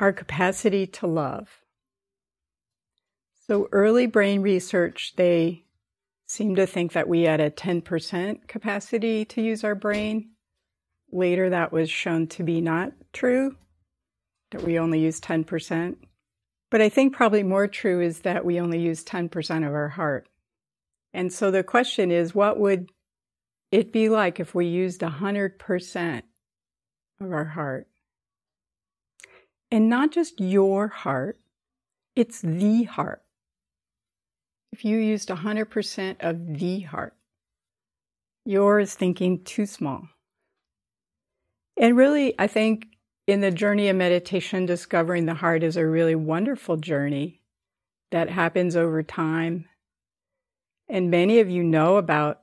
our capacity to love. So early brain research, they seem to think that we had a 10% capacity to use our brain. Later, that was shown to be not true, that we only use 10%. But I think probably more true is that we only use 10% of our heart. And so the question is, what would it be like if we used 100% of our heart? And not just your heart, it's the heart. If you used 100% of the heart, yours thinking too small. And really, I think in the journey of meditation, discovering the heart is a really wonderful journey that happens over time. And many of you know about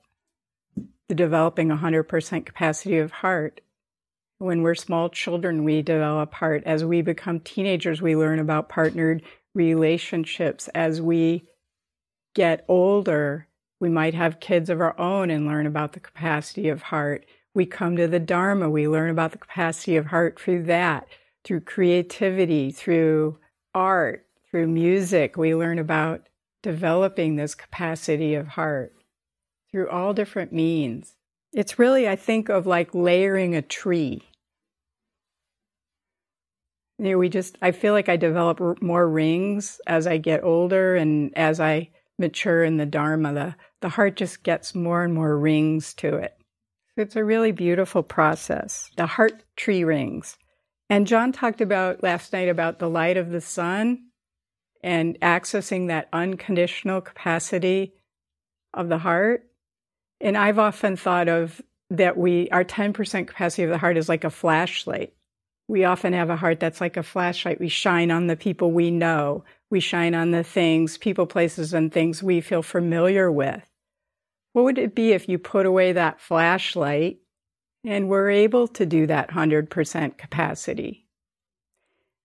the developing 100% capacity of heart. When we're small children, we develop heart. As we become teenagers, we learn about partnered relationships. As we get older, we might have kids of our own and learn about the capacity of heart. We come to the Dharma, we learn about the capacity of heart through that, through creativity, through art, through music. We learn about developing this capacity of heart through all different means. It's really, I think, of like layering a tree. You know, I feel like I develop more rings as I get older and as I mature in the Dharma. The heart just gets more and more rings to it. It's a really beautiful process, the heart tree rings. And John talked about last night about the light of the sun and accessing that unconditional capacity of the heart. And I've often thought of that our 10% capacity of the heart is like a flashlight. We often have a heart that's like a flashlight. We shine on the people we know. We shine on the things, people, places, and things we feel familiar with. What would it be if you put away that flashlight and were able to do that 100% capacity?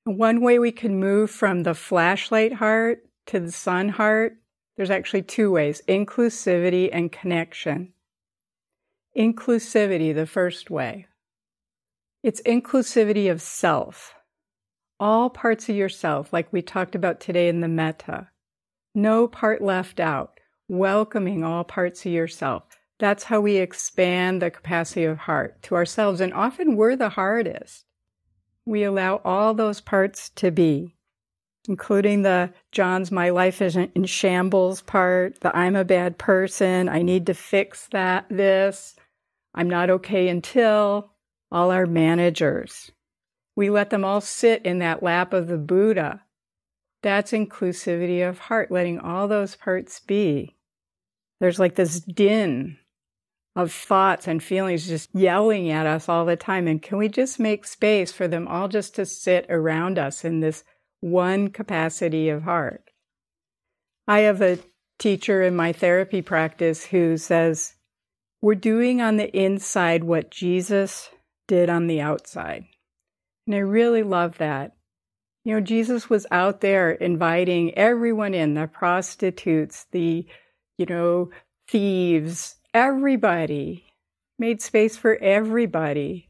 One way we can move from the flashlight heart to the sun heart, there's actually two ways, inclusivity and connection. Inclusivity, the first way. It's inclusivity of self. All parts of yourself, like we talked about today in the metta. No part left out. Welcoming all parts of yourself. That's how we expand the capacity of heart to ourselves. And often we're the hardest. We allow all those parts to be, including the John's my life is in shambles part, the I'm a bad person, I need to fix this, I'm not okay until, all our managers. We let them all sit in that lap of the Buddha. That's inclusivity of heart, letting all those parts be. There's like this din of thoughts and feelings just yelling at us all the time. And can we just make space for them all just to sit around us in this one capacity of heart? I have a teacher in my therapy practice who says, we're doing on the inside what Jesus did on the outside. And I really love that. You know, Jesus was out there inviting everyone in, the prostitutes, the, thieves, everybody, made space for everybody.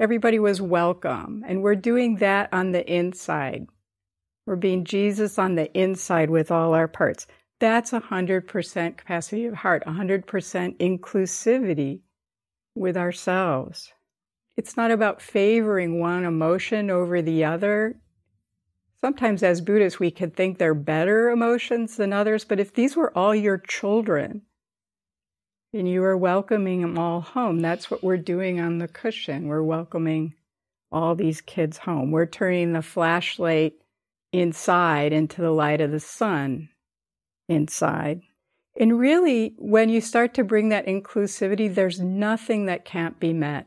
Everybody was welcome. And we're doing that on the inside. We're being Jesus on the inside with all our parts. That's 100% capacity of heart, 100% inclusivity with ourselves. It's not about favoring one emotion over the other. Sometimes as Buddhists, we could think they're better emotions than others, but if these were all your children and you were welcoming them all home, that's what we're doing on the cushion. We're welcoming all these kids home. We're turning the flashlight inside into the light of the sun inside. And really, when you start to bring that inclusivity, there's nothing that can't be met.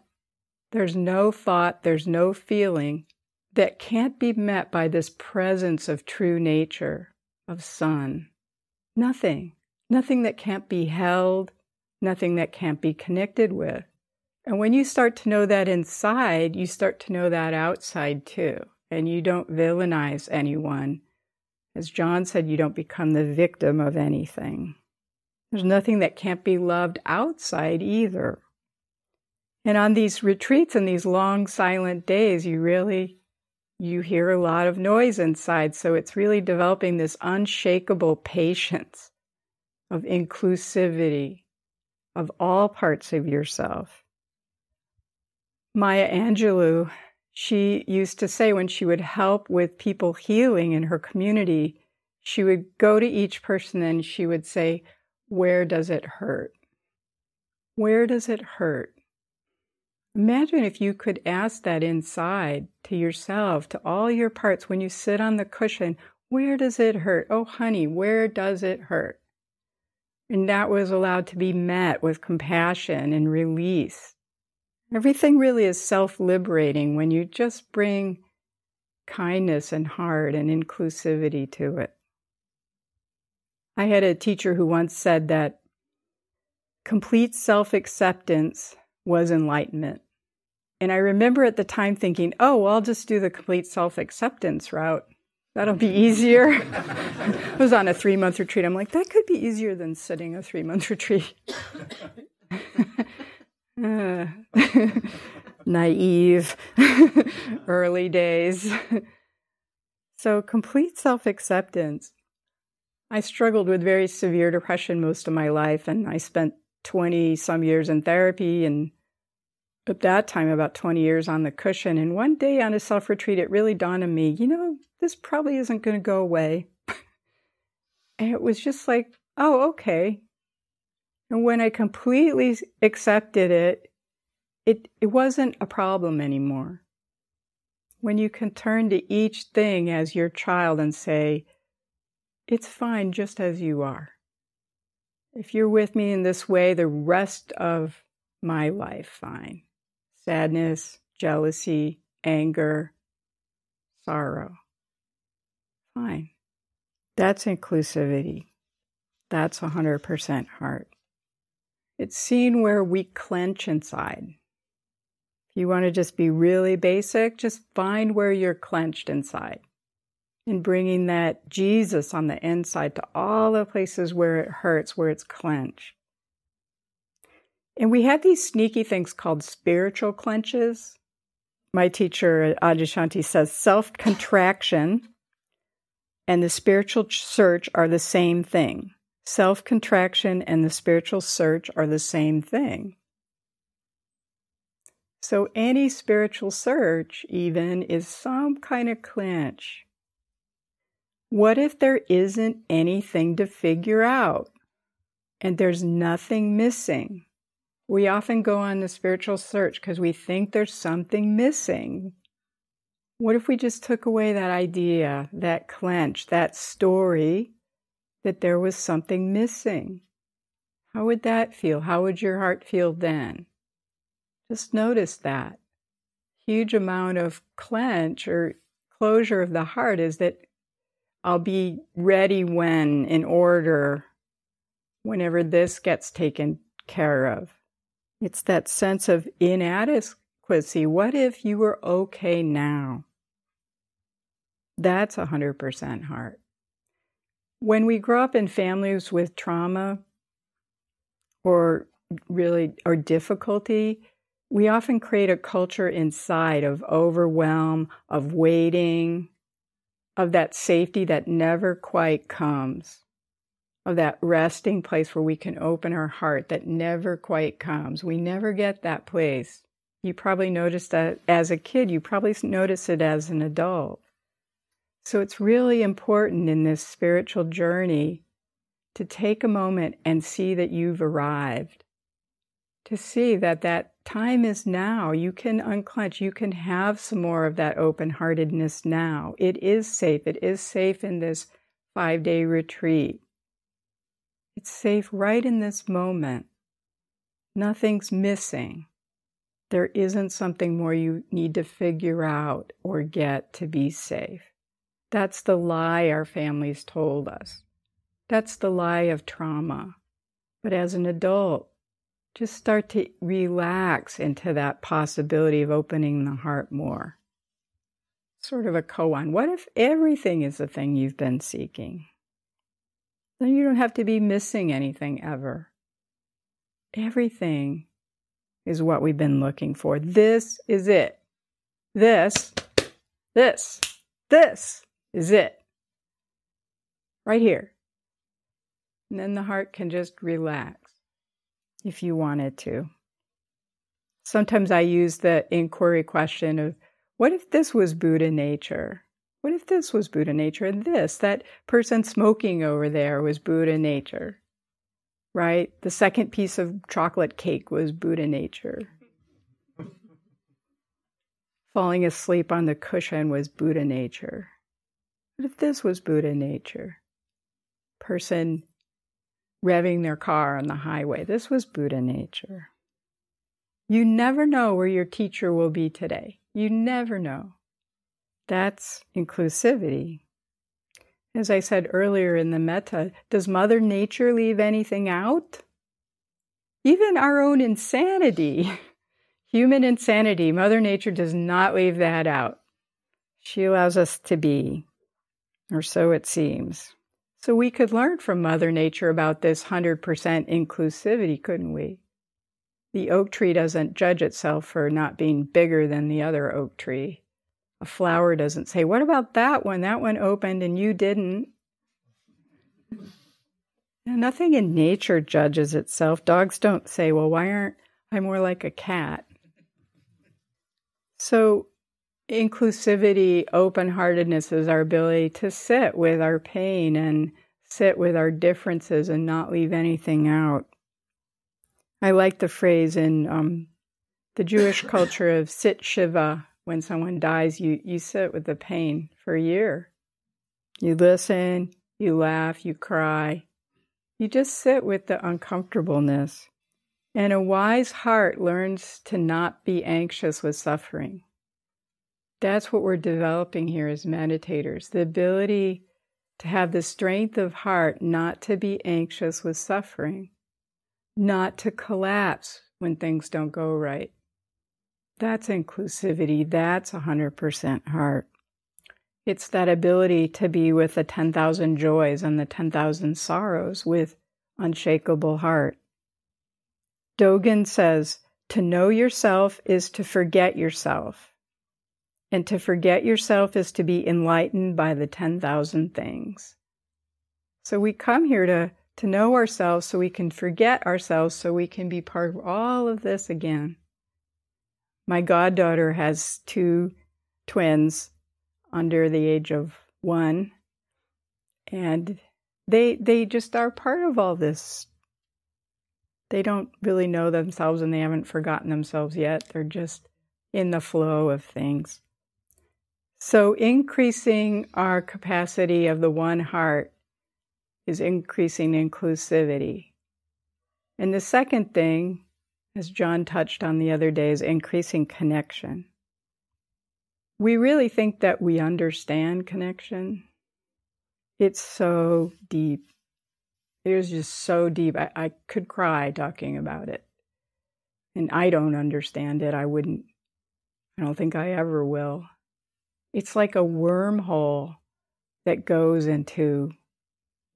There's no thought, there's no feeling that can't be met by this presence of true nature, of sun. Nothing. Nothing that can't be held. Nothing that can't be connected with. And when you start to know that inside, you start to know that outside too. And you don't villainize anyone. As John said, you don't become the victim of anything. There's nothing that can't be loved outside either. And on these retreats and these long silent days, you really you hear a lot of noise inside. So it's really developing this unshakable patience of inclusivity of all parts of yourself. Maya Angelou, she used to say when she would help with people healing in her community, she would go to each person and she would say, "Where does it hurt? Where does it hurt?" Imagine if you could ask that inside to yourself, to all your parts, when you sit on the cushion, where does it hurt? Oh, honey, where does it hurt? And that was allowed to be met with compassion and release. Everything really is self-liberating when you just bring kindness and heart and inclusivity to it. I had a teacher who once said that complete self-acceptance was enlightenment. And I remember at the time thinking, oh, well, I'll just do the complete self-acceptance route. That'll be easier. I was on a 3-month retreat. I'm like, that could be easier than sitting a 3-month retreat. Naive, early days. So complete self-acceptance. I struggled with very severe depression most of my life, and I spent 20-some years in therapy, and at that time, about 20 years on the cushion. And one day on a self-retreat, it really dawned on me, you know, this probably isn't going to go away. And it was just like, oh, okay. And when I completely accepted it, it wasn't a problem anymore. When you can turn to each thing as your child and say, it's fine just as you are. If you're with me in this way, the rest of my life, fine. Sadness, jealousy, anger, sorrow. Fine. That's inclusivity. That's 100% heart. It's seen where we clench inside. If you want to just be really basic, just find where you're clenched inside. And bringing that Jesus on the inside to all the places where it hurts, where it's clenched. And we have these sneaky things called spiritual clenches. My teacher, Adyashanti, says self-contraction and the spiritual search are the same thing. Self-contraction and the spiritual search are the same thing. So any spiritual search even is some kind of clench. What if there isn't anything to figure out and there's nothing missing? We often go on the spiritual search because we think there's something missing. What if we just took away that idea, that clench, that story that there was something missing? How would that feel? How would your heart feel then? Just notice that. Huge amount of clench or closure of the heart is that I'll be ready when, in order, whenever this gets taken care of. It's that sense of inadequacy. What if you were okay now? That's 100% heart. When we grow up in families with trauma or difficulty, we often create a culture inside of overwhelm, of waiting, of that safety that never quite comes. Of that resting place where we can open our heart that never quite comes. We never get that place. You probably noticed that as a kid. You probably notice it as an adult. So it's really important in this spiritual journey to take a moment and see that you've arrived. To see that that time is now. You can unclench. You can have some more of that open-heartedness now. It is safe. It is safe in this 5-day retreat. It's safe right in this moment. Nothing's missing. There isn't something more you need to figure out or get to be safe. That's the lie our families told us. That's the lie of trauma. But as an adult, just start to relax into that possibility of opening the heart more. Sort of a koan. What if everything is the thing you've been seeking? Then you don't have to be missing anything ever. Everything is what we've been looking for. This is it. This This is it. Right here. And then the heart can just relax if you wanted to. Sometimes I use the inquiry question of, what if this was Buddha nature? What if this was Buddha nature? And this, that person smoking over there was Buddha nature, right? The second piece of chocolate cake was Buddha nature. Falling asleep on the cushion was Buddha nature. What if this was Buddha nature? Person revving their car on the highway. This was Buddha nature. You never know where your teacher will be today. You never know. That's inclusivity. As I said earlier in the metta, does Mother Nature leave anything out? Even our own insanity, human insanity, Mother Nature does not leave that out. She allows us to be, or so it seems. So we could learn from Mother Nature about this 100% inclusivity, couldn't we? The oak tree doesn't judge itself for not being bigger than the other oak tree. A flower doesn't say, what about that one? That one opened and you didn't. Now, nothing in nature judges itself. Dogs don't say, well, why aren't I more like a cat? So inclusivity, open-heartedness is our ability to sit with our pain and sit with our differences and not leave anything out. I like the phrase in the Jewish culture of sit shiva. When someone dies, you sit with the pain for a year. You listen, you laugh, you cry. You just sit with the uncomfortableness. And a wise heart learns to not be anxious with suffering. That's what we're developing here as meditators, the ability to have the strength of heart not to be anxious with suffering, not to collapse when things don't go right. That's inclusivity. That's 100% heart. It's that ability to be with the 10,000 joys and the 10,000 sorrows with unshakable heart. Dogen says, to know yourself is to forget yourself. And to forget yourself is to be enlightened by the 10,000 things. So we come here to know ourselves so we can forget ourselves so we can be part of all of this again. My goddaughter has two twins under the age of 1, and they just are part of all this. They don't really know themselves, and they haven't forgotten themselves yet. They're just in the flow of things. So increasing our capacity of the one heart is increasing inclusivity. And the second thing, as John touched on the other day, is increasing connection. We really think that we understand connection. It's so deep. It is just so deep. I could cry talking about it. And I don't understand it. I don't think I ever will. It's like a wormhole that goes into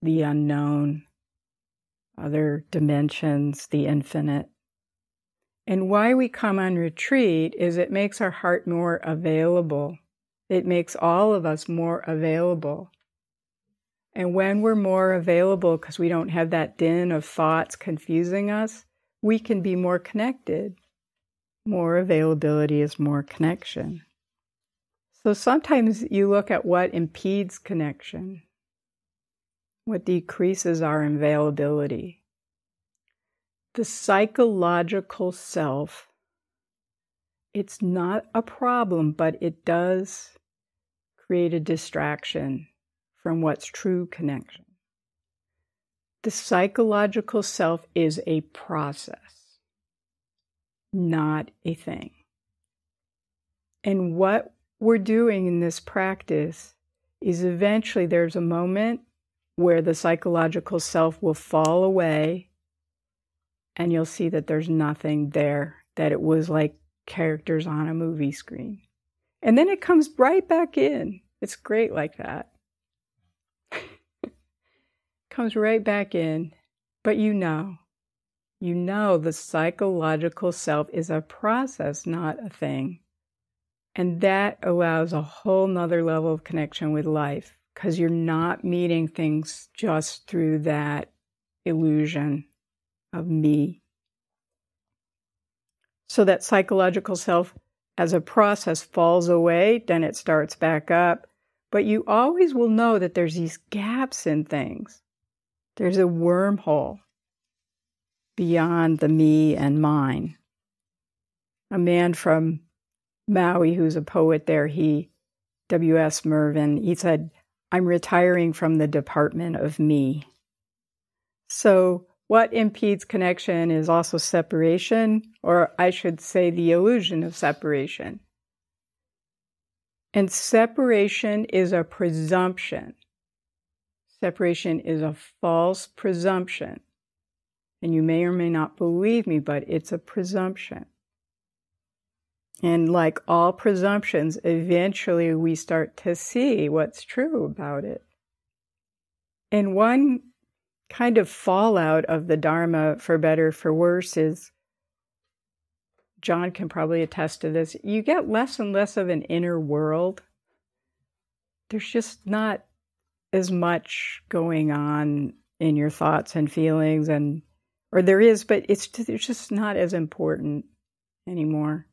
the unknown, other dimensions, the infinite. And why we come on retreat is it makes our heart more available. It makes all of us more available. And when we're more available, because we don't have that din of thoughts confusing us, we can be more connected. More availability is more connection. So sometimes you look at what impedes connection, what decreases our availability. The psychological self, it's not a problem, but it does create a distraction from what's true connection. The psychological self is a process, not a thing. And what we're doing in this practice is eventually there's a moment where the psychological self will fall away. And you'll see that there's nothing there, that it was like characters on a movie screen. And then it comes right back in. It's great like that. Comes right back in. But you know the psychological self is a process, not a thing. And that allows a whole nother level of connection with life, because you're not meeting things just through that illusion of me. So that psychological self as a process falls away, then it starts back up. But you always will know that there's these gaps in things. There's a wormhole beyond the me and mine. A man from Maui who's a poet there, W.S. Merwin, he said, "I'm retiring from the department of me." So what impedes connection is also separation, or I should say the illusion of separation. And separation is a presumption. Separation is a false presumption. And you may or may not believe me, but it's a presumption. And like all presumptions, eventually we start to see what's true about it. And one kind of fallout of the Dharma, for better, for worse, is, John can probably attest to this, you get less and less of an inner world. There's just not as much going on in your thoughts and feelings, and or there is, but it's just not as important anymore.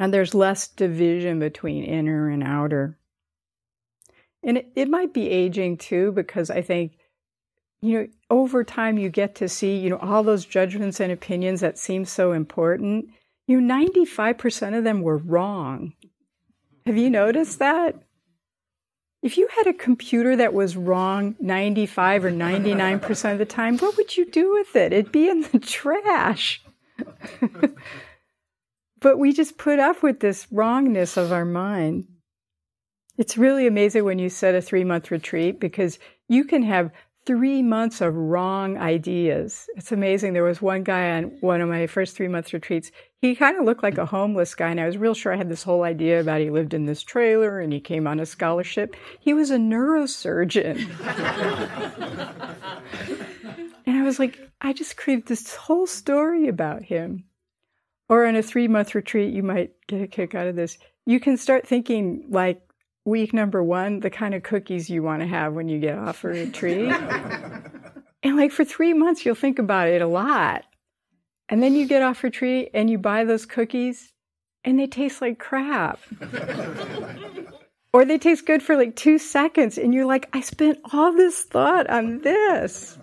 And there's less division between inner and outer. And it might be aging too, because I think, over time you get to see, all those judgments and opinions that seem so important, 95% of them were wrong. Have you noticed that? If you had a computer that was wrong 95 or 99% of the time, what would you do with it? It'd be in the trash. But we just put up with this wrongness of our mind. It's really amazing when you set a 3-month retreat, because you can have 3 months of wrong ideas. It's amazing. There was one guy on one of my first 3-month retreats. He kind of looked like a homeless guy, and I was real sure I had this whole idea about he lived in this trailer and he came on a scholarship. He was a neurosurgeon. And I was like, I just created this whole story about him. Or on a 3-month retreat, you might get a kick out of this. You can start thinking like, week number 1, the kind of cookies you want to have when you get off a retreat. And like for 3 months, you'll think about it a lot. And then you get off retreat and you buy those cookies and they taste like crap. Or they taste good for like 2 seconds and you're like, I spent all this thought on this.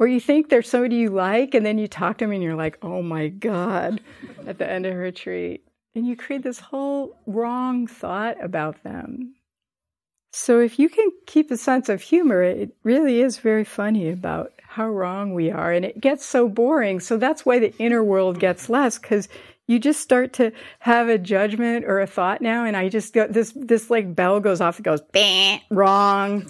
Or you think there's somebody you like and then you talk to them and you're like, oh my God, at the end of a retreat. And you create this whole wrong thought about them. So if you can keep a sense of humor, it really is very funny about how wrong we are. And it gets so boring. So that's why the inner world gets less, because you just start to have a judgment or a thought now. And I just got this like bell goes off. It goes, bang, wrong.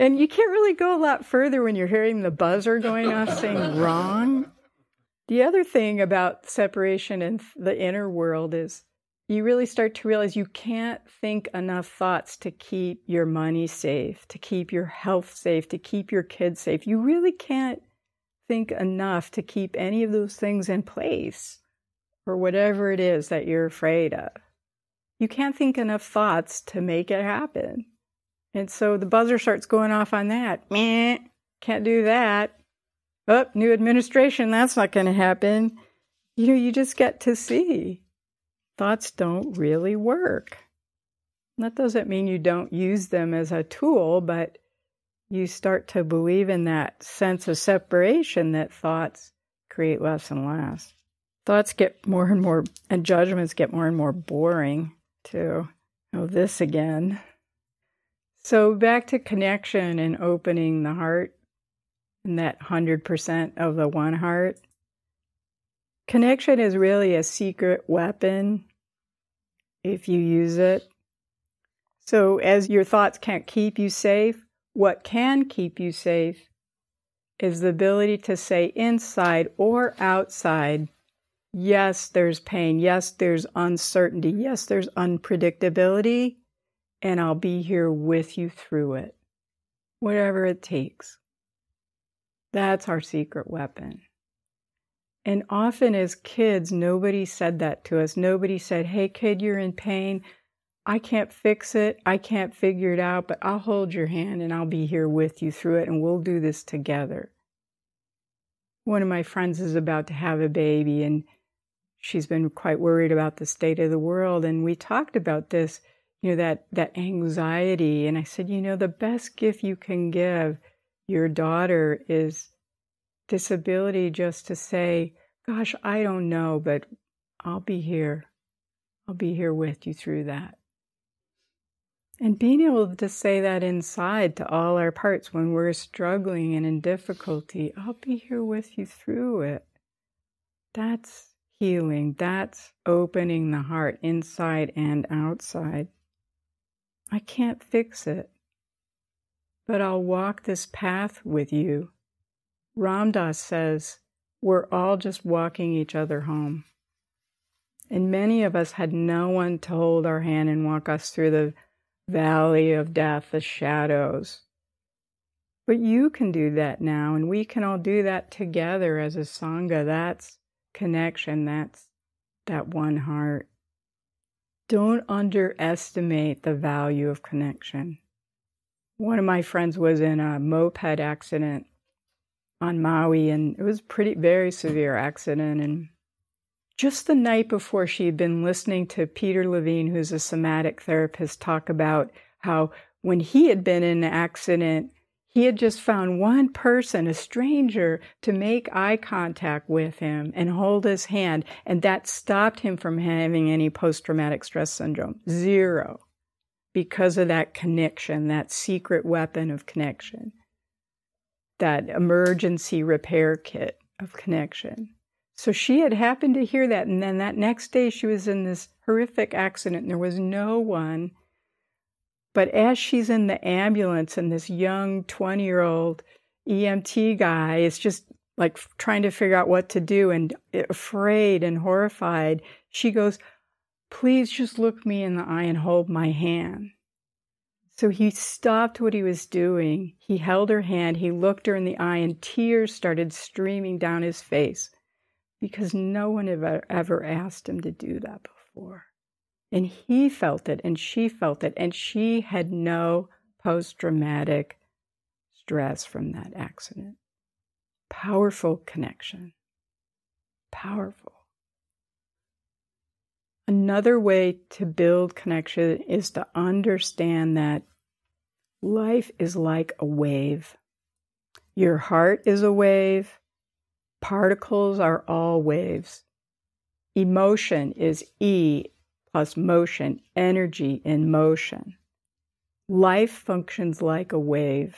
And you can't really go a lot further when you're hearing the buzzer going off saying wrong. The other thing about separation and the inner world is you really start to realize you can't think enough thoughts to keep your money safe, to keep your health safe, to keep your kids safe. You really can't think enough to keep any of those things in place or whatever it is that you're afraid of. You can't think enough thoughts to make it happen. And so the buzzer starts going off on that. Meh, can't do that. Oh, new administration, that's not going to happen. You just get to see. Thoughts don't really work. That doesn't mean you don't use them as a tool, but you start to believe in that sense of separation that thoughts create less and less. Thoughts get more and more, and judgments get more and more boring too. Oh, this again. So back to connection and opening the heart. And that 100% of the one heart. Connection is really a secret weapon if you use it. So as your thoughts can't keep you safe, what can keep you safe is the ability to say inside or outside, yes, there's pain, yes, there's uncertainty, yes, there's unpredictability, and I'll be here with you through it, whatever it takes. That's our secret weapon. And often as kids, nobody said that to us. Nobody said, hey, kid, you're in pain. I can't fix it. I can't figure it out, but I'll hold your hand and I'll be here with you through it, and we'll do this together. One of my friends is about to have a baby, and she's been quite worried about the state of the world. And we talked about this, you know, that anxiety. And I said, you know, the best gift you can give your daughter is this ability just to say, gosh, I don't know, but I'll be here. I'll be here with you through that. And being able to say that inside to all our parts when we're struggling and in difficulty, I'll be here with you through it. That's healing. That's opening the heart inside and outside. I can't fix it, but I'll walk this path with you. Ram Dass says, we're all just walking each other home. And many of us had no one to hold our hand and walk us through the valley of death, the shadows. But you can do that now, and we can all do that together as a Sangha. That's connection. That's that one heart. Don't underestimate the value of connection. One of my friends was in a moped accident on Maui, and it was a very severe accident. And just the night before, she had been listening to Peter Levine, who's a somatic therapist, talk about how when he had been in an accident, he had just found one person, a stranger, to make eye contact with him and hold his hand, and that stopped him from having any post-traumatic stress syndrome. Zero. Because of that connection, that secret weapon of connection, that emergency repair kit of connection. So she had happened to hear that, and then that next day she was in this horrific accident, and there was no one. But as she's in the ambulance, and this young 20-year-old EMT guy is just like trying to figure out what to do, and afraid and horrified, she goes, please just look me in the eye and hold my hand. So he stopped what he was doing. He held her hand, he looked her in the eye, and tears started streaming down his face. Because no one had ever asked him to do that before. And he felt it, and she felt it, and she had no post-traumatic stress from that accident. Powerful connection. Powerful. Another way to build connection is to understand that life is like a wave. Your heart is a wave. Particles are all waves. Emotion is E plus motion, energy in motion. Life functions like a wave.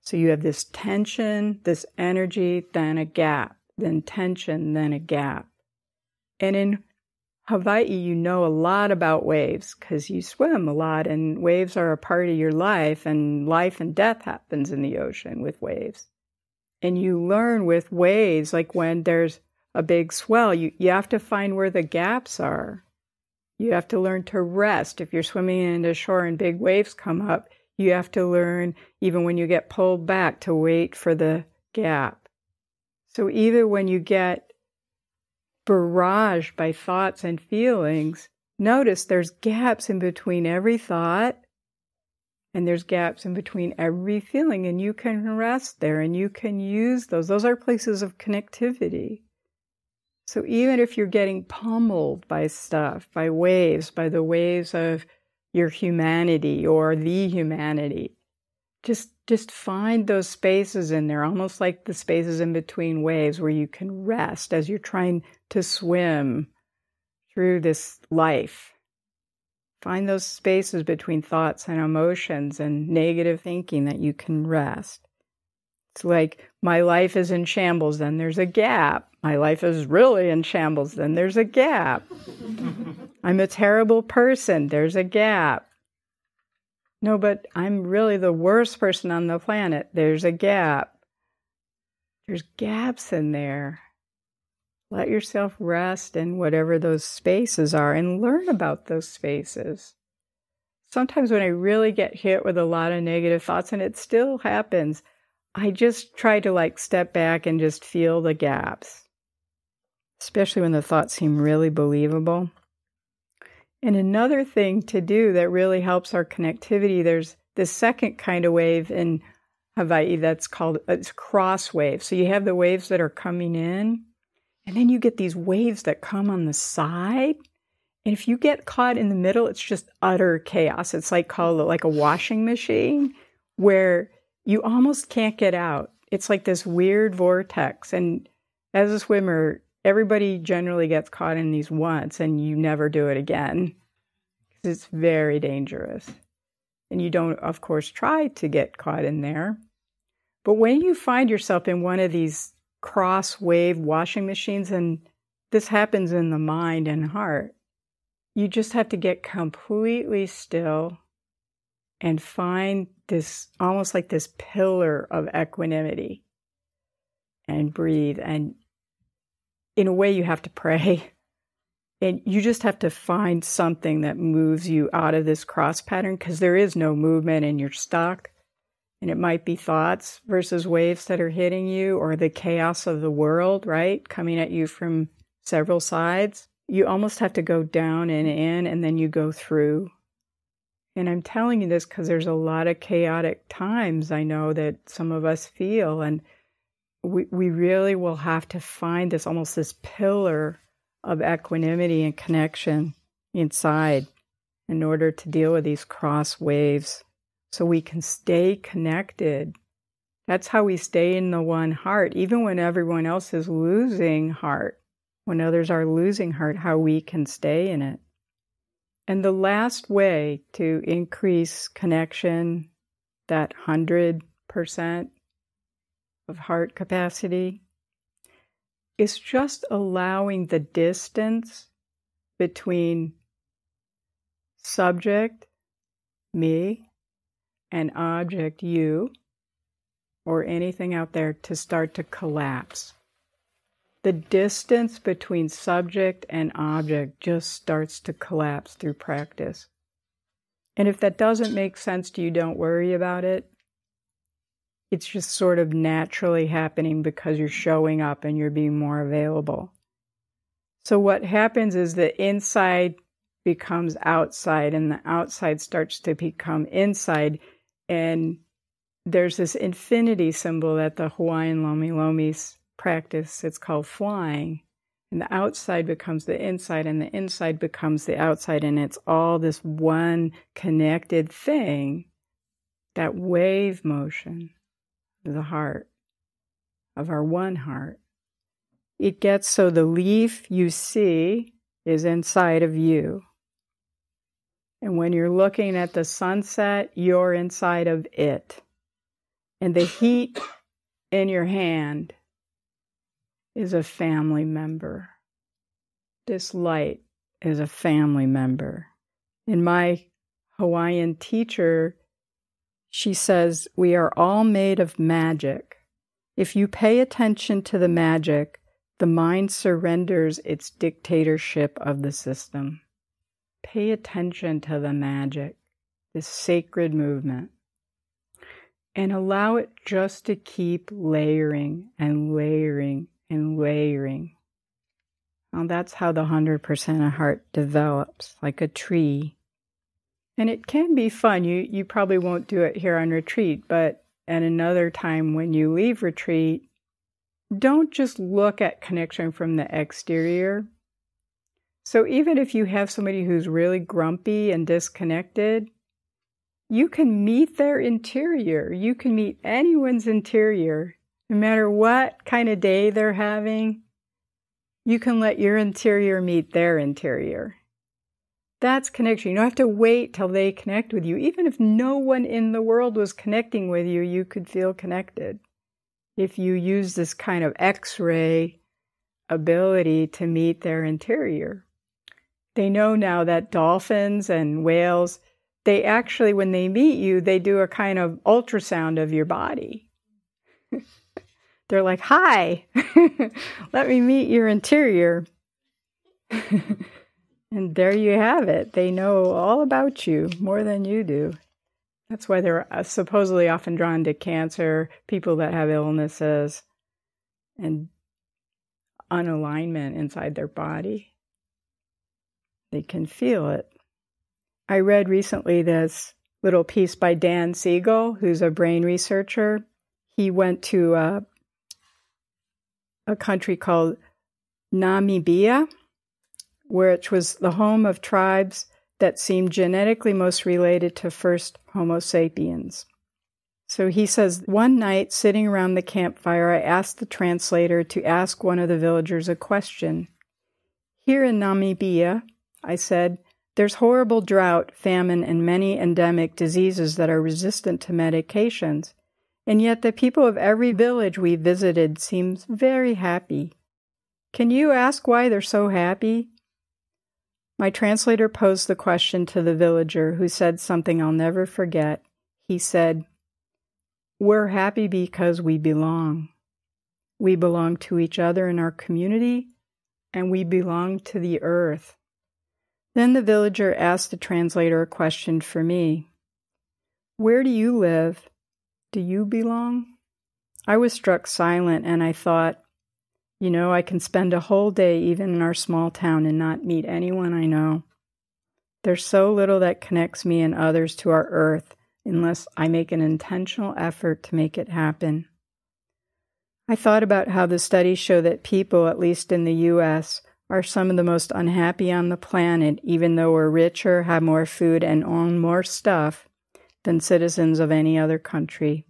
So you have this tension, this energy, then a gap, then tension, then a gap. And in Hawaii, you know a lot about waves because you swim a lot, and waves are a part of your life, and life and death happens in the ocean with waves. And you learn with waves, like when there's a big swell, you have to find where the gaps are. You have to learn to rest. If you're swimming into shore and big waves come up, you have to learn, even when you get pulled back, to wait for the gap. So even when you get barraged by thoughts and feelings, notice there's gaps in between every thought. And there's gaps in between every feeling, and you can rest there, and you can use those. Those are places of connectivity. So even if you're getting pummeled by stuff, by waves, by the waves of your humanity or the humanity, just find those spaces in there, almost like the spaces in between waves where you can rest as you're trying to swim through this life. Find those spaces between thoughts and emotions and negative thinking that you can rest. It's like, my life is in shambles, then there's a gap. My life is really in shambles, then there's a gap. I'm a terrible person, there's a gap. No, but I'm really the worst person on the planet, there's a gap. There's gaps in there. Let yourself rest in whatever those spaces are and learn about those spaces. Sometimes when I really get hit with a lot of negative thoughts, and it still happens, I just try to step back and just feel the gaps. especially when the thoughts seem really believable. And another thing to do that really helps our connectivity, there's this second kind of wave in Hawaii that's called, it's cross wave. So you have the waves that are coming in, and then you get these waves that come on the side. And if you get caught in the middle, it's just utter chaos. It's like called like a washing machine where you almost can't get out. It's like this weird vortex. And as a swimmer, everybody generally gets caught in these once and you never do it again. It's very dangerous. And you don't, of course, try to get caught in there. But when you find yourself in one of these cross-wave washing machines, and this happens in the mind and heart, you just have to get completely still and find this, almost like this pillar of equanimity, and breathe. And in a way, you have to pray. And you just have to find something that moves you out of this cross pattern, because there is no movement and you're stuck. And it might be thoughts versus waves that are hitting you, or the chaos of the world, right? Coming at you from several sides. You almost have to go down and in, and then you go through. And I'm telling you this because there's a lot of chaotic times I know that some of us feel. And we really will have to find this, almost this pillar of equanimity and connection inside in order to deal with these cross waves so we can stay connected. That's how we stay in the one heart, even when everyone else is losing heart. When others are losing heart, how we can stay in it. And the last way to increase connection, that 100% of heart capacity, is just allowing the distance between subject, me, and object, you, or anything out there, to start to collapse. The distance between subject and object just starts to collapse through practice. And if that doesn't make sense to you, don't worry about it. It's just sort of naturally happening because you're showing up and you're being more available. So what happens is the inside becomes outside, and the outside starts to become inside. And there's this infinity symbol that the Hawaiian Lomi Lomis practice, it's called flying. And the outside becomes the inside, and the inside becomes the outside. And it's all this one connected thing, that wave motion. The heart, of our one heart. It gets so the leaf you see is inside of you. And when you're looking at the sunset, you're inside of it. And the heat in your hand is a family member. This light is a family member. And my Hawaiian teacher, she says, we are all made of magic. If you pay attention to the magic, the mind surrenders its dictatorship of the system. Pay attention to the magic, this sacred movement, and allow it just to keep layering and layering and layering. Now that's how the 100% of heart develops, like a tree. And it can be fun. You probably won't do it here on retreat, but at another time when you leave retreat, don't just look at connection from the exterior. So even if you have somebody who's really grumpy and disconnected, you can meet their interior. You can meet anyone's interior, no matter what kind of day they're having. You can let your interior meet their interior. That's connection. You don't have to wait till they connect with you. Even if no one in the world was connecting with you, you could feel connected. If you use this kind of X-ray ability to meet their interior. They know now that dolphins and whales, they actually, when they meet you, they do a kind of ultrasound of your body. They're like, hi, let me meet your interior. And there you have it. They know all about you, more than you do. That's why they're supposedly often drawn to cancer, people that have illnesses, and unalignment inside their body. They can feel it. I read recently this little piece by Dan Siegel, who's a brain researcher. He went to a country called Namibia, which was the home of tribes that seemed genetically most related to first Homo sapiens. So he says, one night sitting around the campfire, I asked the translator to ask one of the villagers a question. Here in Namibia, I said, there's horrible drought, famine, and many endemic diseases that are resistant to medications, and yet the people of every village we visited seems very happy. Can you ask why they're so happy? My translator posed the question to the villager, who said something I'll never forget. He said, we're happy because we belong. We belong to each other in our community, and we belong to the earth. Then the villager asked the translator a question for me. Where do you live? Do you belong? I was struck silent, and I thought, you know, I can spend a whole day even in our small town and not meet anyone I know. There's so little that connects me and others to our earth unless I make an intentional effort to make it happen. I thought about how the studies show that people, at least in the U.S., are some of the most unhappy on the planet, even though we're richer, have more food, and own more stuff than citizens of any other country.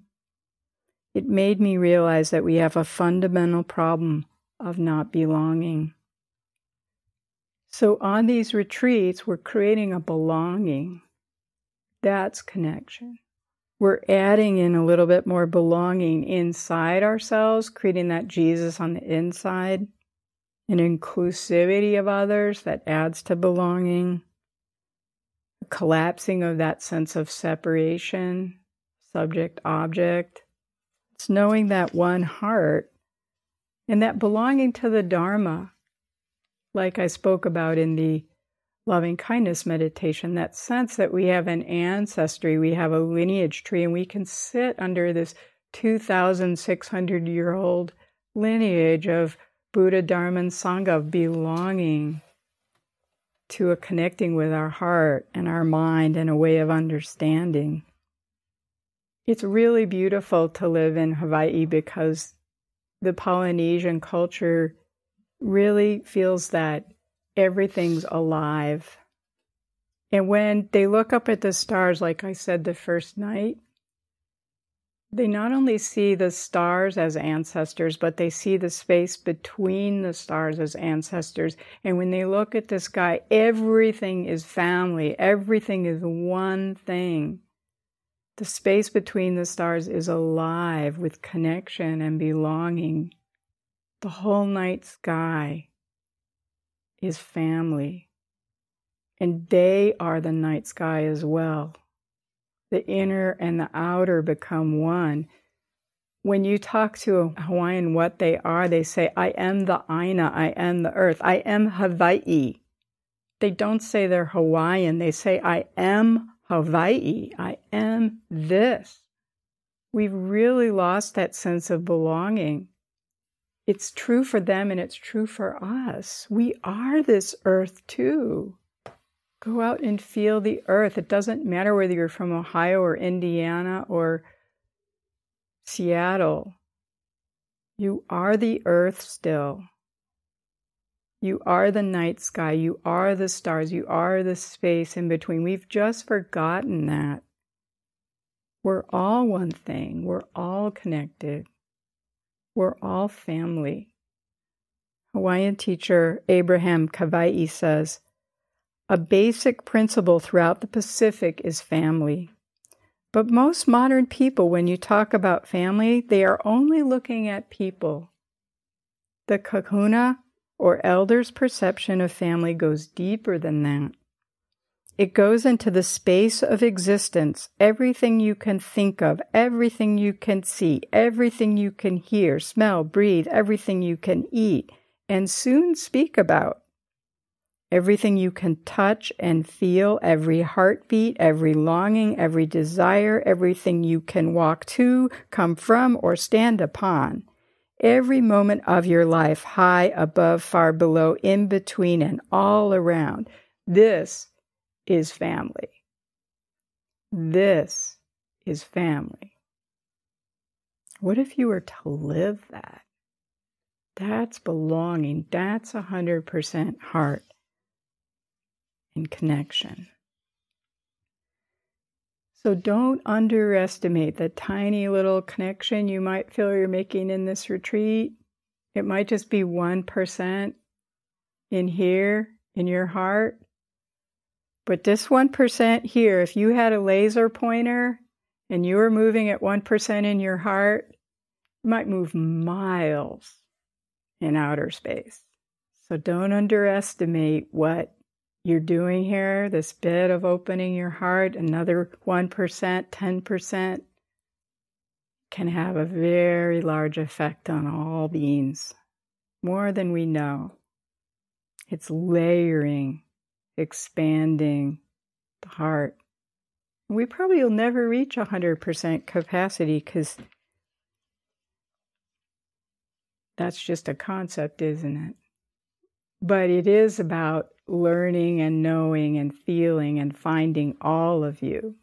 It made me realize that we have a fundamental problem of not belonging. So on these retreats, we're creating a belonging. That's connection. We're adding in a little bit more belonging inside ourselves, creating that Jesus on the inside, an inclusivity of others that adds to belonging, a collapsing of that sense of separation, subject-object. It's knowing that one heart and that belonging to the Dharma, like I spoke about in the loving kindness meditation, that sense that we have an ancestry, we have a lineage tree, and we can sit under this 2,600-year-old lineage of Buddha, Dharma, and Sangha, of belonging to a connecting with our heart and our mind and a way of understanding. It's really beautiful to live in Hawaii because the Polynesian culture really feels that everything's alive. And when they look up at the stars, like I said the first night, they not only see the stars as ancestors, but they see the space between the stars as ancestors. And when they look at the sky, everything is family. Everything is one thing. The space between the stars is alive with connection and belonging. The whole night sky is family. And they are the night sky as well. The inner and the outer become one. When you talk to a Hawaiian what they are, they say, I am the Aina, I am the earth, I am Hawaii. They don't say they're Hawaiian, they say, I am Hawaii, I am this. We've really lost that sense of belonging. It's true for them and it's true for us. We are this earth too. Go out and feel the earth. It doesn't matter whether you're from Ohio or Indiana or Seattle. You are the earth still. You are the night sky. You are the stars. You are the space in between. We've just forgotten that. We're all one thing. We're all connected. We're all family. Hawaiian teacher Abraham Kawaii says, a basic principle throughout the Pacific is family. But most modern people, when you talk about family, they are only looking at people. The kahuna, or elder's perception of family, goes deeper than that. It goes into the space of existence, everything you can think of, everything you can see, everything you can hear, smell, breathe, everything you can eat, and soon speak about. Everything you can touch and feel, every heartbeat, every longing, every desire, everything you can walk to, come from, or stand upon. every moment of your life, high, above, far below, in between, and all around. This is family. This is family. What if you were to live that? That's belonging. That's 100% heart and connection. So don't underestimate the tiny little connection you might feel you're making in this retreat. It might just be 1% in here, in your heart. But this 1% here, if you had a laser pointer and you were moving at 1% in your heart, you might move miles in outer space. So don't underestimate what you're doing here, this bit of opening your heart, another 1%, 10% can have a very large effect on all beings, more than we know. It's layering, expanding the heart. We probably will never reach 100% capacity because that's just a concept, isn't it? But it is about learning and knowing and feeling and finding all of you.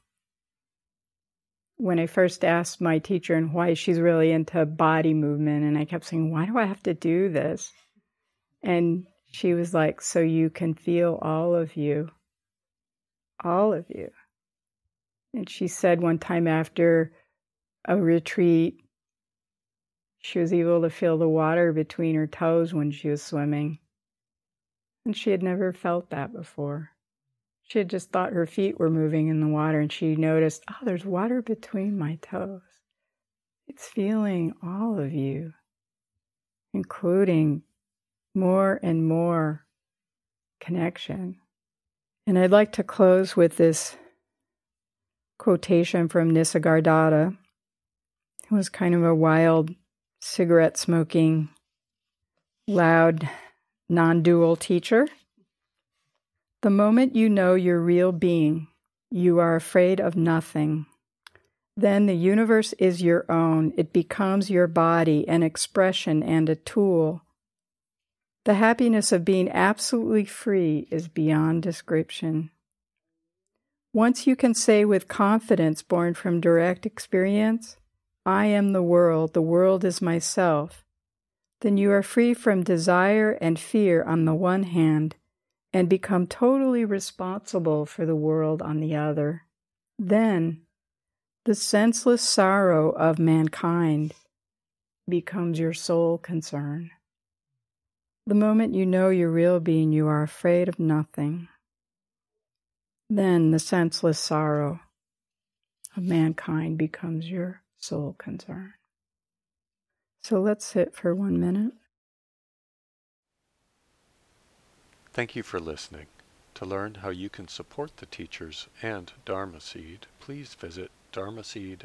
When I first asked my teacher in Hawaii, she's really into body movement, and I kept saying, why do I have to do this? And she was like, so you can feel all of you. All of you. And she said one time after a retreat, she was able to feel the water between her toes when she was swimming. And she had never felt that before. She had just thought her feet were moving in the water, and she noticed, oh, there's water between my toes. It's feeling all of you, including more and more connection. And I'd like to close with this quotation from Nisargadatta, who was kind of a wild, cigarette-smoking, loud, non-dual teacher. The moment you know your real being, you are afraid of nothing. Then the universe is your own. It becomes your body, an expression and a tool. The happiness of being absolutely free is beyond description. Once you can say with confidence born from direct experience, I am the world is myself, then you are free from desire and fear on the one hand and become totally responsible for the world on the other. Then, the senseless sorrow of mankind becomes your sole concern. The moment you know your real being, you are afraid of nothing. Then, the senseless sorrow of mankind becomes your sole concern. So let's sit for 1 minute. Thank you for listening. To learn how you can support the teachers and Dharma Seed, please visit dharmaseed.org/donate.